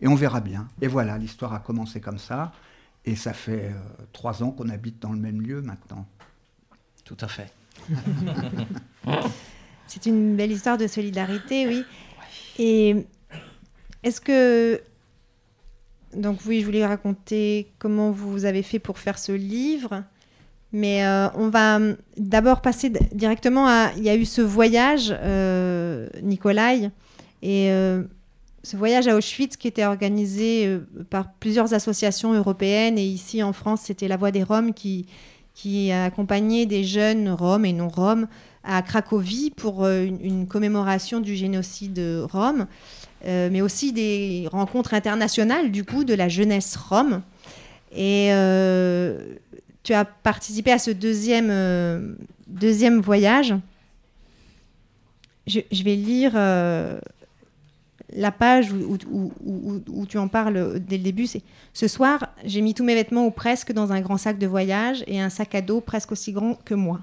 et on verra bien. Et voilà, l'histoire a commencé comme ça et ça fait 3 ans qu'on habite dans le même lieu maintenant. Tout à fait. C'est une belle histoire de solidarité, oui. Et est-ce que... Donc oui, je voulais raconter comment vous avez fait pour faire ce livre. Mais on va d'abord passer directement à... Il y a eu ce voyage, Nikolai, et ce voyage à Auschwitz qui était organisé par plusieurs associations européennes. Et ici, en France, c'était La Voix des Rroms qui accompagnait des jeunes Roms et non-Roms à Cracovie pour une commémoration du génocide Rome, mais aussi des rencontres internationales, du coup, de la jeunesse Rome. Et... tu as participé à ce deuxième voyage. Je vais lire la page où tu en parles dès le début. C'est « Ce soir, j'ai mis tous mes vêtements ou presque dans un grand sac de voyage et un sac à dos presque aussi grand que moi.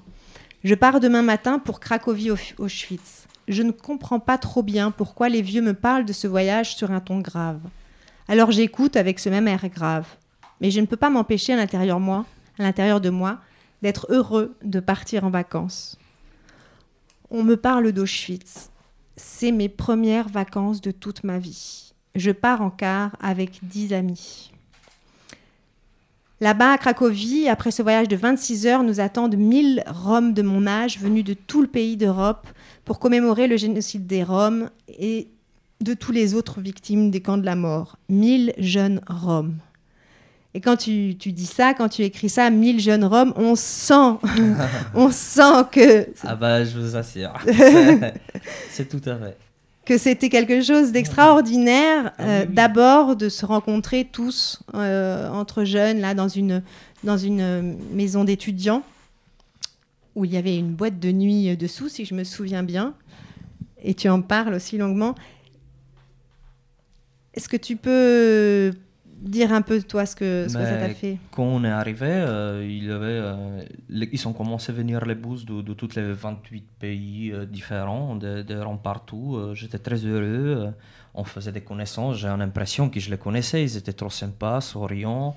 Je pars demain matin pour Cracovie-Auschwitz. Je ne comprends pas trop bien pourquoi les vieux me parlent de ce voyage sur un ton grave. Alors j'écoute avec ce même air grave. Mais je ne peux pas m'empêcher à l'intérieur de moi, d'être heureux de partir en vacances. On me parle d'Auschwitz. C'est mes premières vacances de toute ma vie. Je pars en car avec 10 amis. Là-bas, à Cracovie, après ce voyage de 26 heures, nous attendent 1000 Roms de mon âge venus de tout le pays d'Europe pour commémorer le génocide des Roms et de tous les autres victimes des camps de la mort. 1000 jeunes Roms. Et quand tu dis ça, quand tu écris ça, 1000 jeunes Roms, on sent que... Ah bah, je vous assure, c'est tout à fait. Que c'était quelque chose d'extraordinaire, oui. D'abord de se rencontrer tous entre jeunes, là, dans une maison d'étudiants, où il y avait une boîte de nuit dessous, si je me souviens bien, et tu en parles aussi longuement. Est-ce que tu peux... dire un peu, toi, ce que ça t'a fait. Quand on est arrivé, ils ont commencé à venir les bus de tous les 28 pays différents, de Rome partout. J'étais très heureux. On faisait des connaissances. J'ai l'impression que je les connaissais. Ils étaient trop sympas, souriants.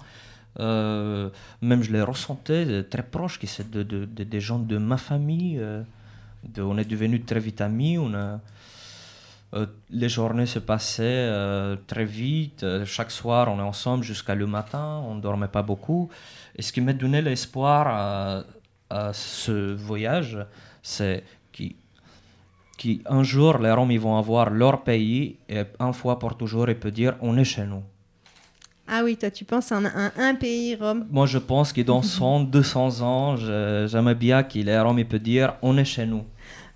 Même je les ressentais très proches, qui c'est des gens de ma famille. On est devenus très vite amis. Les journées se passaient très vite. Chaque soir, on est ensemble jusqu'à le matin. On ne dormait pas beaucoup. Et ce qui m'a donné l'espoir à ce voyage, c'est qu'un jour, les Roms ils vont avoir leur pays et une fois pour toujours, ils peuvent dire « on est chez nous ». Ah oui, toi, tu penses à un pays Rome. Moi, je pense que dans 100, 200 ans, j'aimerais bien que les Roms ils peuvent dire « on est chez nous ».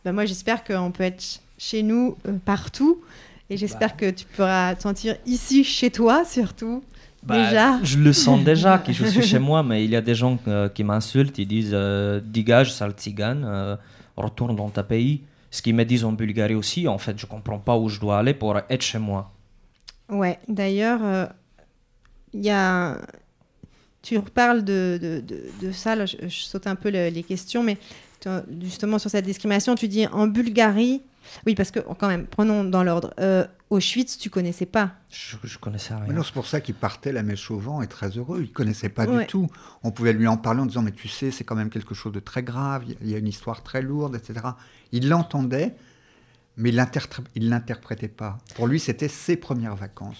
Ben moi, j'espère qu'on peut être... chez nous, partout. Et j'espère que tu pourras te sentir ici, chez toi, surtout, déjà. Je le sens déjà, que je suis chez moi, mais il y a des gens qui m'insultent, ils disent « Dégage, sale tzigane, retourne dans ta pays ». Ce qu'ils me disent en Bulgarie aussi, en fait, je ne comprends pas où je dois aller pour être chez moi. Ouais, d'ailleurs, tu reparles de ça, là, je saute un peu les questions, mais justement sur cette discrimination, tu dis « en Bulgarie ». Oui, parce que, quand même, prenons dans l'ordre. Auschwitz, tu connaissais pas. Je connaissais rien. Alors, c'est pour ça qu'il partait la mèche au vent et très heureux. Il connaissait pas du tout. On pouvait lui en parler en disant « Mais tu sais, c'est quand même quelque chose de très grave. Il y a une histoire très lourde, etc. » Il l'entendait, mais il l'interprétait pas. Pour lui, c'était ses premières vacances.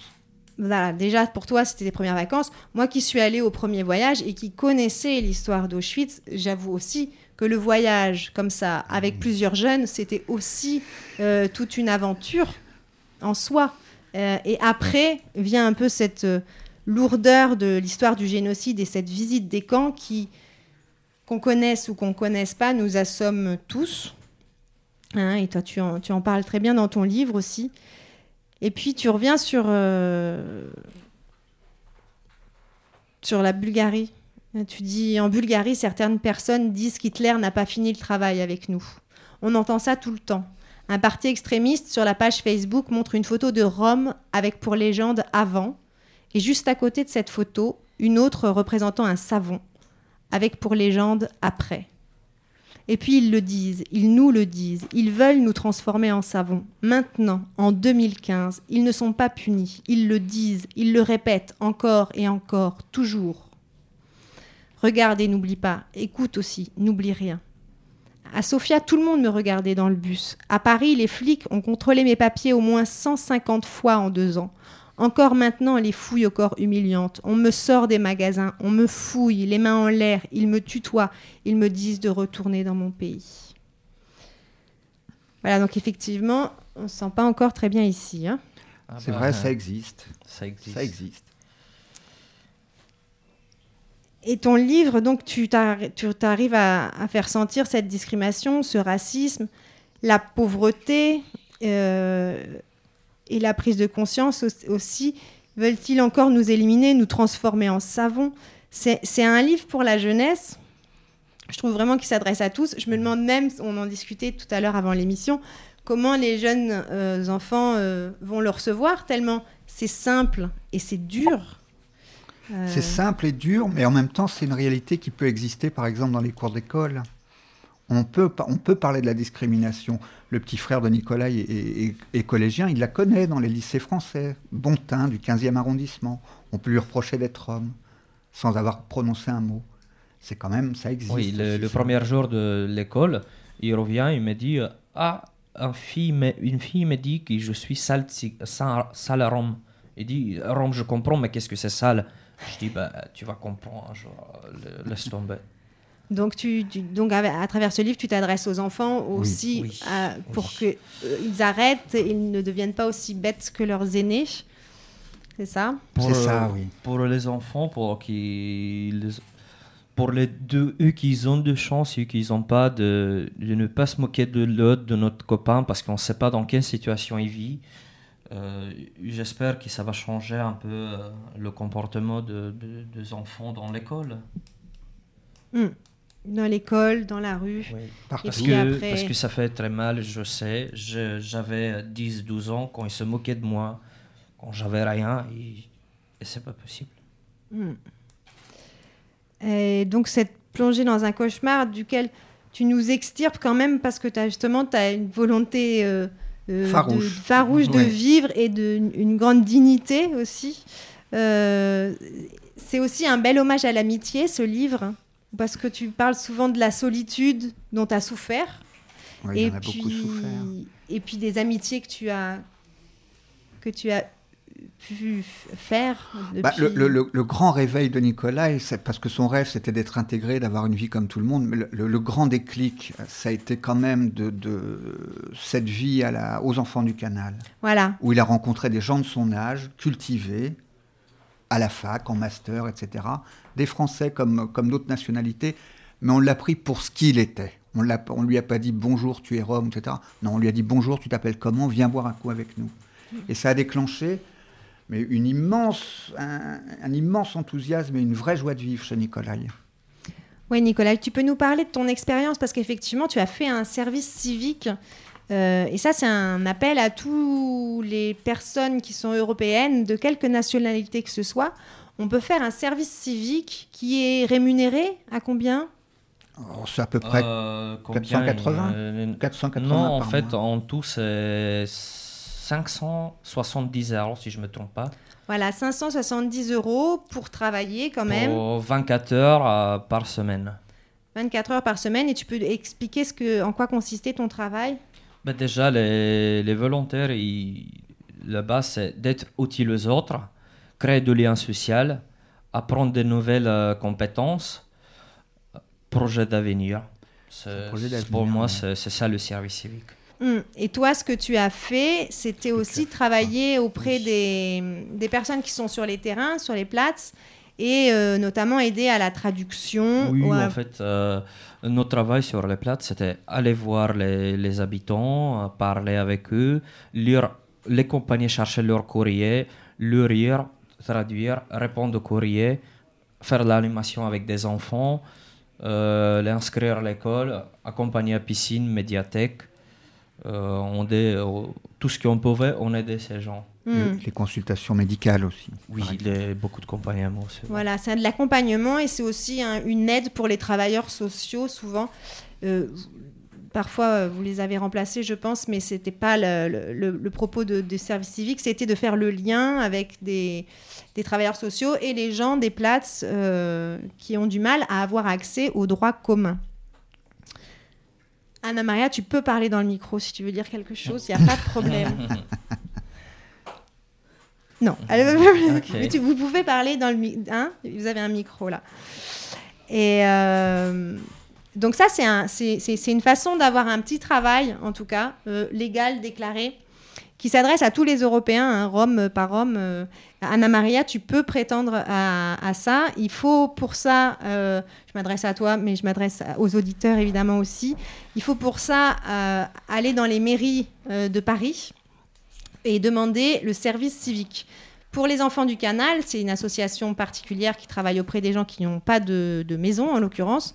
Voilà, déjà, pour toi, c'était tes premières vacances. Moi qui suis allée au premier voyage et qui connaissais l'histoire d'Auschwitz, j'avoue aussi... que le voyage, comme ça, avec plusieurs jeunes, c'était aussi toute une aventure en soi. Et après vient un peu cette lourdeur de l'histoire du génocide et cette visite des camps qui, qu'on connaisse ou qu'on ne connaisse pas, nous assomme tous. Hein, et toi, tu en parles très bien dans ton livre aussi. Et puis, tu reviens sur la Bulgarie. Tu dis, en Bulgarie, certaines personnes disent qu'Hitler n'a pas fini le travail avec nous. On entend ça tout le temps. Un parti extrémiste sur la page Facebook montre une photo de Rome avec pour légende « avant » et juste à côté de cette photo, une autre représentant un savon avec pour légende « après ». Et puis ils le disent, ils nous le disent, ils veulent nous transformer en savon. Maintenant, en 2015, ils ne sont pas punis, ils le disent, ils le répètent encore et encore, toujours. Regarde et n'oublie pas. Écoute aussi, n'oublie rien. À Sofia, tout le monde me regardait dans le bus. À Paris, les flics ont contrôlé mes papiers au moins 150 fois en 2 ans. Encore maintenant, les fouilles au corps humiliantes. On me sort des magasins, on me fouille, les mains en l'air, ils me tutoient, ils me disent de retourner dans mon pays. Voilà, donc effectivement, on ne se sent pas encore très bien ici. Hein. Ah bah, c'est vrai, ça existe. Ça existe. Et ton livre, donc, tu arrives à faire sentir cette discrimination, ce racisme, la pauvreté et la prise de conscience aussi. Veulent-ils encore nous éliminer, nous transformer en savon ? C'est un livre pour la jeunesse. Je trouve vraiment qu'il s'adresse à tous. Je me demande même, on en discutait tout à l'heure avant l'émission, comment les jeunes enfants vont le recevoir tellement c'est simple et c'est dur. C'est simple et dur, mais en même temps, c'est une réalité qui peut exister, par exemple, dans les cours d'école. On peut parler de la discrimination. Le petit frère de Nikolai est collégien, il la connaît dans les lycées français. Bontin, du 15e arrondissement. On peut lui reprocher d'être homme, sans avoir prononcé un mot. C'est quand même, ça existe. Oui, le premier jour de l'école, il revient, il me dit « Ah, une fille me dit que je suis sale à Rome. » Il dit « Rome, je comprends, mais qu'est-ce que c'est sale ?» Je dis, tu vas comprendre, laisse tomber. Donc, donc à travers ce livre, tu t'adresses aux enfants aussi pour qu'ils arrêtent, ils ne deviennent pas aussi bêtes que leurs aînés. C'est ça ? C'est ça, oui. Pour les enfants, pour les deux, eux qui ont de chance, eux qui n'ont pas, de ne pas se moquer de l'autre, de notre copain, parce qu'on ne sait pas dans quelle situation il vit. J'espère que ça va changer un peu le comportement des enfants dans l'école. Mmh. Dans l'école, dans la rue. Oui. Parce que ça fait très mal, je sais. J'avais 10-12 ans quand ils se moquaient de moi. Quand j'avais rien, Et c'est pas possible. Et donc cette plongée dans un cauchemar duquel tu nous extirpes quand même parce que t'as une volonté farouche de vivre et une grande dignité aussi. C'est aussi un bel hommage à l'amitié, ce livre, parce que tu parles souvent de la solitude dont tu as souffert. Oui, j'en ai beaucoup souffert. Et puis des amitiés que tu as pu faire depuis... le grand réveil de Nikolai, c'est parce que son rêve c'était d'être intégré, d'avoir une vie comme tout le monde, mais le grand déclic ça a été quand même de cette vie aux Enfants du Canal, voilà, où il a rencontré des gens de son âge, cultivés, à la fac, en master, etc., des Français comme d'autres nationalités, mais on l'a pris pour ce qu'il était. On lui a pas dit bonjour tu es Rome, etc. Non, on lui a dit bonjour tu t'appelles comment, viens boire un coup avec nous. Et ça a déclenché mais un immense enthousiasme et une vraie joie de vivre chez Nikolai. Oui, Nikolai, tu peux nous parler de ton expérience, parce qu'effectivement, tu as fait un service civique. Et ça, c'est un appel à toutes les personnes qui sont européennes, de quelque nationalité que ce soit. On peut faire un service civique qui est rémunéré à combien ? C'est à peu près 480 480 non, par en fait, mois. En tout, c'est 570 €, si je ne me trompe pas. Voilà, 570 € pour travailler quand même. Pour 24 heures par semaine. 24 heures par semaine. Et tu peux expliquer en quoi consistait ton travail ? Ben déjà, les volontaires, là-bas, c'est d'être utiles aux autres, créer du lien social, apprendre de nouvelles compétences, projet d'avenir. Pour moi, c'est ça le service civique. Et toi, ce que tu as fait, c'était aussi travailler auprès des personnes qui sont sur les terrains, sur les places, et notamment aider à la traduction. Oui, en fait, notre travail sur les places, c'était aller voir les habitants, parler avec eux, les compagnies chercher leur courrier, le lire, traduire, répondre au courrier, faire l'animation avec des enfants, l'inscrire à l'école, accompagner à piscine, médiathèque. Tout ce qu'on pouvait, on aidait ces gens. Les consultations médicales aussi. Oui, beaucoup de accompagnement. Voilà, c'est de l'accompagnement et c'est aussi une aide pour les travailleurs sociaux, souvent. Parfois, vous les avez remplacés, je pense, mais ce n'était pas le propos de service civique. C'était de faire le lien avec des travailleurs sociaux et les gens des places qui ont du mal à avoir accès aux droits communs. Anna-Maria, tu peux parler dans le micro si tu veux dire quelque chose, il n'y a pas de problème. Non, okay. Vous pouvez parler dans le micro, hein, vous avez un micro là. Et donc ça, c'est une façon d'avoir un petit travail, en tout cas, légal, déclaré, qui s'adresse à tous les Européens, hein, Rome par Rome. Anna-Maria, tu peux prétendre à ça. Il faut pour ça, je m'adresse à toi, mais je m'adresse aux auditeurs évidemment aussi, il faut pour ça aller dans les mairies de Paris et demander le service civique. Pour les Enfants du Canal, c'est une association particulière qui travaille auprès des gens qui n'ont pas de maison, en l'occurrence.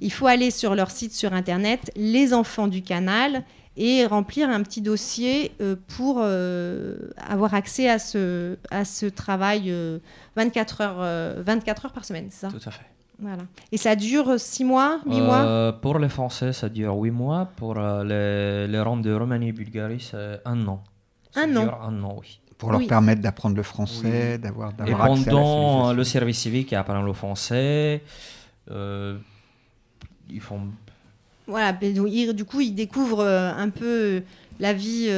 Il faut aller sur leur site sur Internet, les Enfants du Canal, et remplir un petit dossier pour avoir accès à ce travail 24 heures par semaine, c'est ça ? Tout à fait. Voilà. Et ça dure 6 mois, 8 mois ? Pour les Français, ça dure 8 mois. Pour les Roms de Roumanie et Bulgarie, c'est 1 an. Ça dure un an, oui. Pour leur permettre d'apprendre le français, d'avoir accès à la civilisation. Et pendant le service civique, ils apprennent le français. Ils font... Voilà, du coup, ils découvrent un peu la vie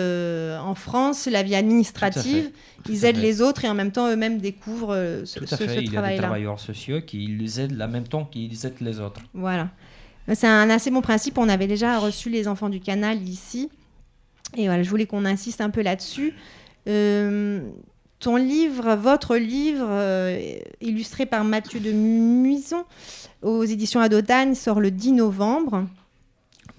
en France, la vie administrative. Ils aident les autres et en même temps, eux-mêmes découvrent ce travail-là. Tout à fait, il y a des travailleurs sociaux qui les aident en même temps qu'ils aident les autres. Voilà. C'est un assez bon principe. On avait déjà reçu les Enfants du Canal ici. Et voilà, je voulais qu'on insiste un peu là-dessus. Ton livre, votre livre, illustré par Mathieu de Mison, aux éditions à dos d'âne, sort le 10 novembre.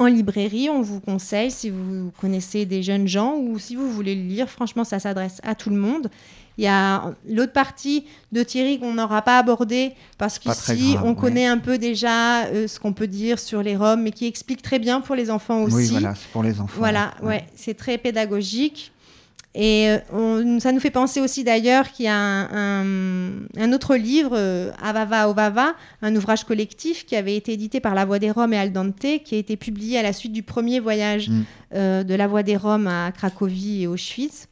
En librairie, on vous conseille, si vous connaissez des jeunes gens ou si vous voulez le lire, franchement, ça s'adresse à tout le monde. Il y a l'autre partie de Thierry qu'on n'aura pas abordée parce qu'ici, on connaît un peu déjà ce qu'on peut dire sur les Roms, mais qui explique très bien pour les enfants aussi. Oui, voilà, c'est pour les enfants. Voilà, ouais, c'est très pédagogique. Et ça nous fait penser aussi d'ailleurs qu'il y a un autre livre, Avava Ovava, un ouvrage collectif qui avait été édité par La Voix des Rroms et Al Dante, qui a été publié à la suite du premier voyage de La Voix des Rroms à Cracovie et Auschwitz.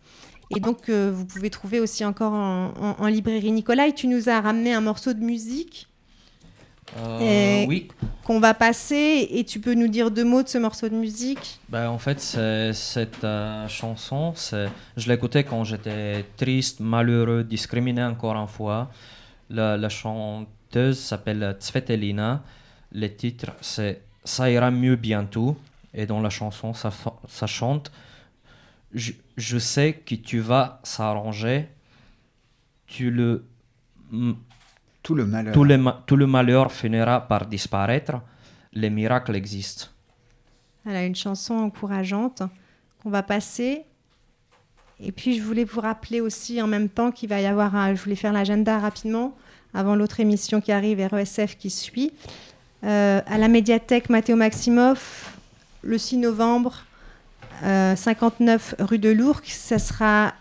Et donc, vous pouvez trouver aussi encore en librairie. Nicolas, tu nous as ramené un morceau de musique oui. qu'on va passer. Et tu peux nous dire deux mots de ce morceau de musique? En fait, cette chanson, je l'écoutais quand j'étais triste, malheureux, discriminé encore une fois. La chanteuse s'appelle Tsvetelina. Le titre, c'est « Ça ira mieux bientôt ». Et dans la chanson, ça chante « Je sais que tu vas s'arranger, tout le malheur finira par disparaître, les miracles existent. » Voilà, une chanson encourageante qu'on va passer. Et puis je voulais vous rappeler aussi en même temps qu'il va y avoir, je voulais faire l'agenda rapidement, avant l'autre émission qui arrive, RESF qui suit. À la médiathèque Matteo Maximoff, le 6 novembre, 59 rue de Lourcq, ça sera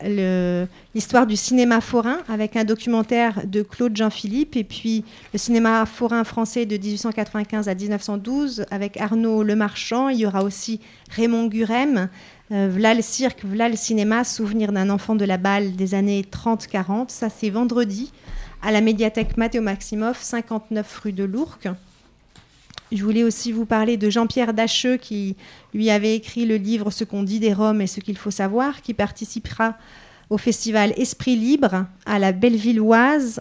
l'histoire du cinéma forain avec un documentaire de Claude Jean-Philippe et puis le cinéma forain français de 1895 à 1912 avec Arnaud Lemarchand. Il y aura aussi Raymond Gurem, V'là le cirque, v'là le cinéma, souvenir d'un enfant de la balle des années 30-40. Ça, c'est vendredi à la médiathèque Matteo Maximoff, 59 rue de Lourcq. Je voulais aussi vous parler de Jean-Pierre Dacheux qui, lui, avait écrit le livre « Ce qu'on dit des Roms et ce qu'il faut savoir » qui participera au festival Esprit Libre à la Bellevilloise.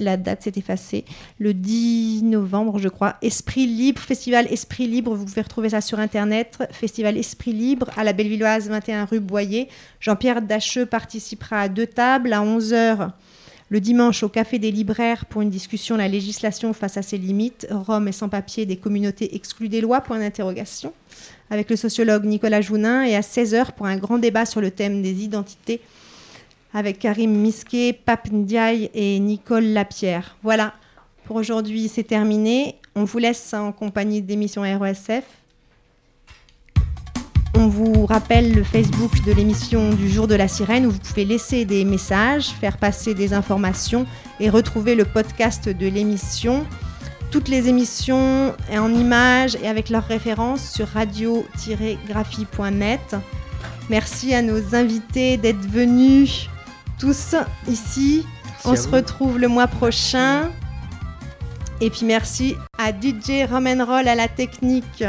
La date s'est effacée. Le 10 novembre, je crois. Esprit Libre, festival Esprit Libre. Vous pouvez retrouver ça sur Internet. Festival Esprit Libre à la Bellevilloise, 21 rue Boyer. Jean-Pierre Dacheux participera à 2 tables à 11h. Le dimanche, au Café des Libraires, pour une discussion, la législation face à ses limites, Rome et sans-papiers des communautés exclues des lois, avec le sociologue Nicolas Jounin, et à 16h pour un grand débat sur le thème des identités, avec Karim Misquet, Pape Ndiaye et Nicole Lapierre. Voilà, pour aujourd'hui, c'est terminé. On vous laisse en compagnie d'émissions RESF. On vous rappelle le Facebook de l'émission du Jour de la Sirène où vous pouvez laisser des messages, faire passer des informations et retrouver le podcast de l'émission. Toutes les émissions en images et avec leurs références sur radio-graphie.net. Merci à nos invités d'être venus tous ici. On se retrouve le mois prochain. Et puis merci à DJ Romanroll à la technique.